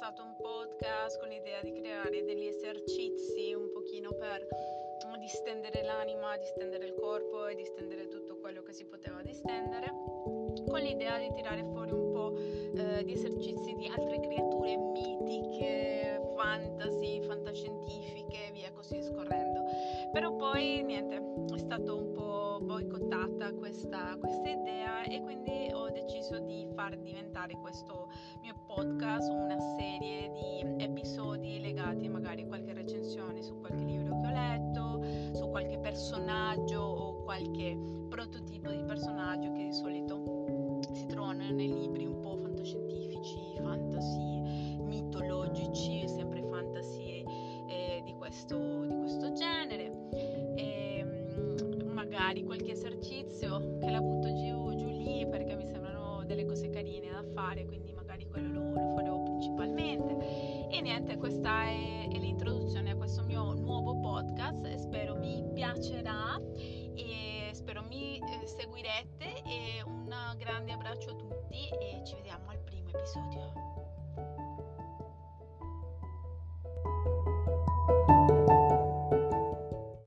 passato un podcast con l'idea di creare degli esercizi un pochino per distendere l'anima, distendere il corpo e distendere tutto quello che si poteva distendere, con l'idea di tirare fuori un po' di esercizi di altre creature mitiche, fantasy, fantascientifiche e via così scorrendo. Però poi niente, è stato un po' boicottata questa idea e quindi ho deciso di far diventare questo mio podcast una serie di episodi legati magari a qualche recensione su qualche libro che ho letto, su qualche personaggio o qualche prototipo di personaggio che di solito si trovano nei libri un po' fantascientifici, fantasy, mitologici, sempre fantasy di questo genere. Magari qualche esercizio che la butto giù lì perché mi sembrano delle cose carine da fare, quindi magari quello lo farò principalmente. E niente, questa è l'introduzione a questo mio nuovo podcast, spero vi piacerà e spero mi seguirete, e un grande abbraccio a tutti e ci vediamo al primo episodio.